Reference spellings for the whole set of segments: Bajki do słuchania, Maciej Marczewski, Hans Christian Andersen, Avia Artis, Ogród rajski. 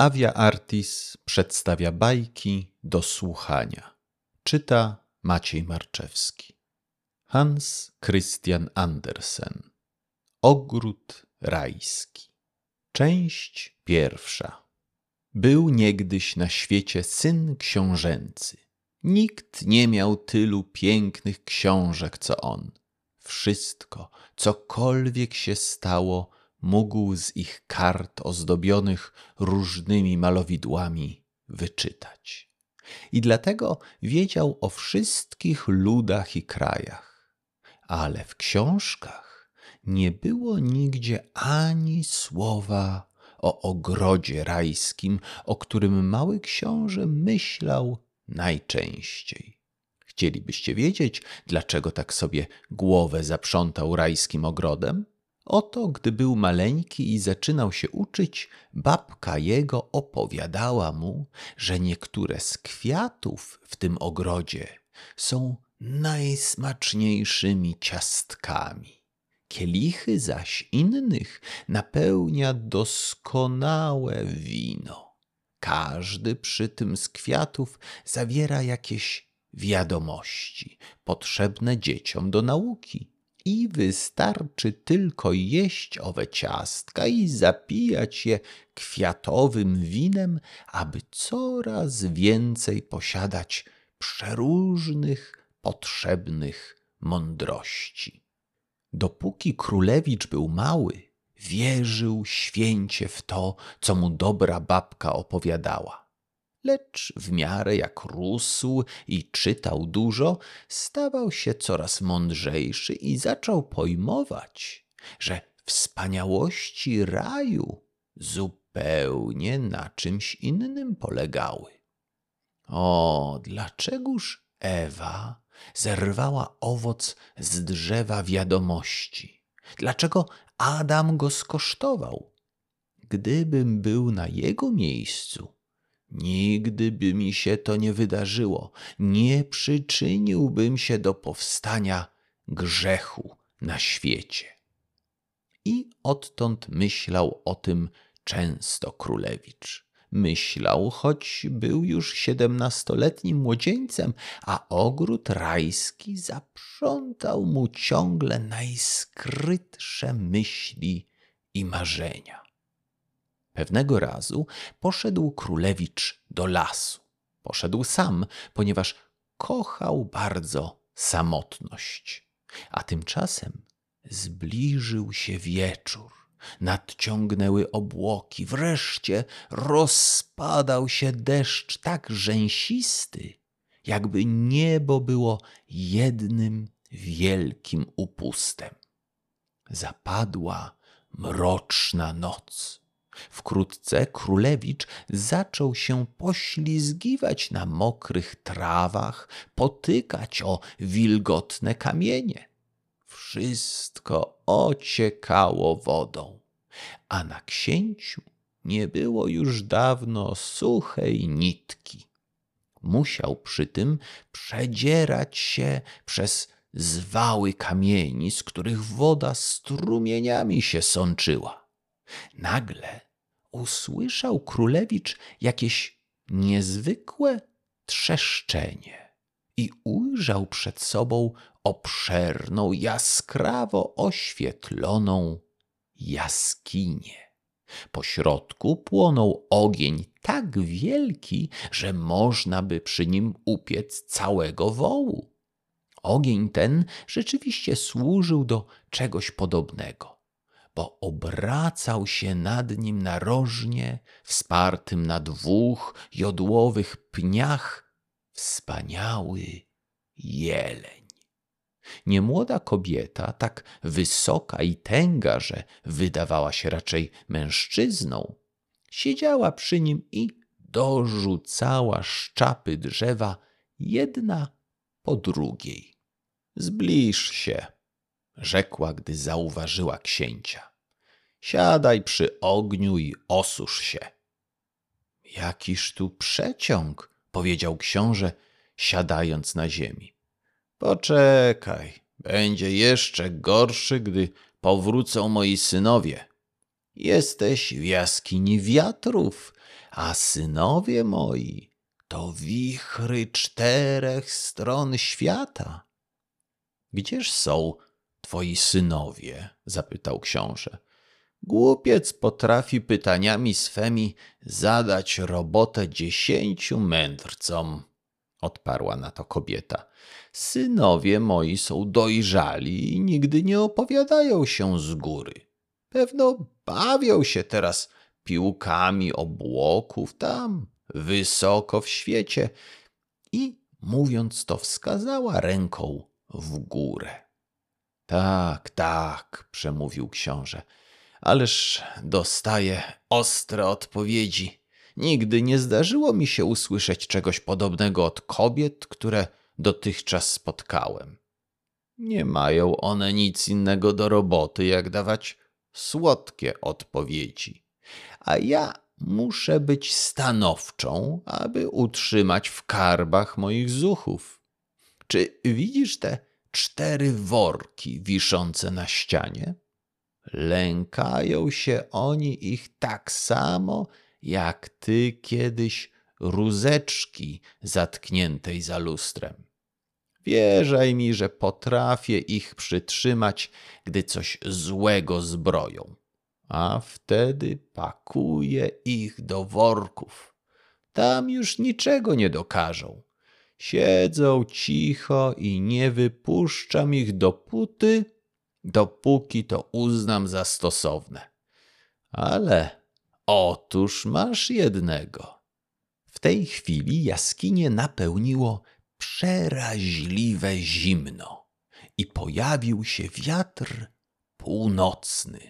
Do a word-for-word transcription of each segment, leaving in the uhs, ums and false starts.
Avia Artis przedstawia bajki do słuchania. Czyta Maciej Marczewski. Hans Christian Andersen. Ogród rajski. Część pierwsza. Był niegdyś na świecie syn książęcy. Nikt nie miał tylu pięknych książek, co on. Wszystko, cokolwiek się stało, mógł z ich kart ozdobionych różnymi malowidłami wyczytać. I dlatego wiedział o wszystkich ludach i krajach. Ale w książkach nie było nigdzie ani słowa o ogrodzie rajskim, o którym mały książę myślał najczęściej. Chcielibyście wiedzieć, dlaczego tak sobie głowę zaprzątał rajskim ogrodem? Oto, gdy był maleńki i zaczynał się uczyć, babka jego opowiadała mu, że niektóre z kwiatów w tym ogrodzie są najsmaczniejszymi ciastkami. Kielichy zaś innych napełnia doskonałe wino. Każdy przy tym z kwiatów zawiera jakieś wiadomości potrzebne dzieciom do nauki i wystarczy tylko jeść owe ciastka i zapijać je kwiatowym winem, aby coraz więcej posiadać przeróżnych potrzebnych mądrości. Dopóki królewicz był mały, wierzył święcie w to, co mu dobra babka opowiadała. Lecz w miarę jak rósł i czytał dużo, stawał się coraz mądrzejszy i zaczął pojmować, że wspaniałości raju zupełnie na czymś innym polegały. O, dlaczegoż Ewa zerwała owoc z drzewa wiadomości? Dlaczego Adam go skosztował? Gdybym był na jego miejscu, nigdy by mi się to nie wydarzyło, nie przyczyniłbym się do powstania grzechu na świecie. I odtąd myślał o tym często królewicz. Myślał, choć był już siedemnastoletnim młodzieńcem, a ogród rajski zaprzątał mu ciągle najskrytsze myśli i marzenia. Pewnego razu poszedł królewicz do lasu. Poszedł sam, ponieważ kochał bardzo samotność. A tymczasem zbliżył się wieczór. Nadciągnęły obłoki. Wreszcie rozpadał się deszcz tak rzęsisty, jakby niebo było jednym wielkim upustem. Zapadła mroczna noc. Wkrótce królewicz zaczął się poślizgiwać na mokrych trawach, potykać o wilgotne kamienie. Wszystko ociekało wodą, a na księciu nie było już dawno suchej nitki. Musiał przy tym przedzierać się przez zwały kamieni, z których woda strumieniami się sączyła. Nagle usłyszał królewicz jakieś niezwykłe trzeszczenie i ujrzał przed sobą obszerną, jaskrawo oświetloną jaskinię. Po środku płonął ogień tak wielki, że można by przy nim upiec całego wołu. Ogień ten rzeczywiście służył do czegoś podobnego, bo obracał się nad nim narożnie, wspartym na dwóch jodłowych pniach, wspaniały jeleń. Niemłoda kobieta, tak wysoka i tęga, że wydawała się raczej mężczyzną, siedziała przy nim i dorzucała szczapy drzewa jedna po drugiej. Zbliż się, rzekła, gdy zauważyła księcia. Siadaj przy ogniu i osusz się. Jakiż tu przeciąg, powiedział książę, siadając na ziemi. Poczekaj, będzie jeszcze gorszy, gdy powrócą moi synowie. jesteś w jaskini wiatrów, a synowie moi to wichry czterech stron świata. — Gdzież są twoi synowie? — zapytał książę. Głupiec potrafi pytaniami swemi zadać robotę dziesięciu mędrcom, odparła na to kobieta. Synowie moi są dojrzali i nigdy nie opowiadają się z góry. Pewno bawią się teraz piłkami obłoków tam, wysoko w świecie. I mówiąc to wskazała ręką w górę. Tak, tak, przemówił książę. Ależ dostaję ostre odpowiedzi. Nigdy nie zdarzyło mi się usłyszeć czegoś podobnego od kobiet, które dotychczas spotkałem. Nie mają one nic innego do roboty, jak dawać słodkie odpowiedzi. A ja muszę być stanowczą, aby utrzymać w karbach moich zuchów. Czy widzisz te cztery worki wiszące na ścianie? Lękają się oni ich tak samo, jak ty kiedyś rózeczki zatkniętej za lustrem. Wierzaj mi, że potrafię ich przytrzymać, gdy coś złego zbroją, a wtedy pakuję ich do worków. Tam już niczego nie dokażą. Siedzą cicho i nie wypuszczam ich dopóty, dopóki to uznam za stosowne. Ale otóż masz jednego. W tej chwili jaskinię napełniło przeraźliwe zimno i pojawił się wiatr północny.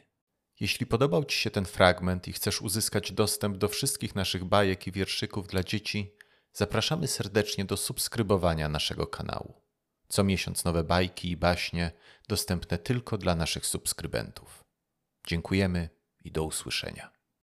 Jeśli podobał Ci się ten fragment i chcesz uzyskać dostęp do wszystkich naszych bajek i wierszyków dla dzieci, zapraszamy serdecznie do subskrybowania naszego kanału. Co miesiąc nowe bajki i baśnie dostępne tylko dla naszych subskrybentów. Dziękujemy i do usłyszenia.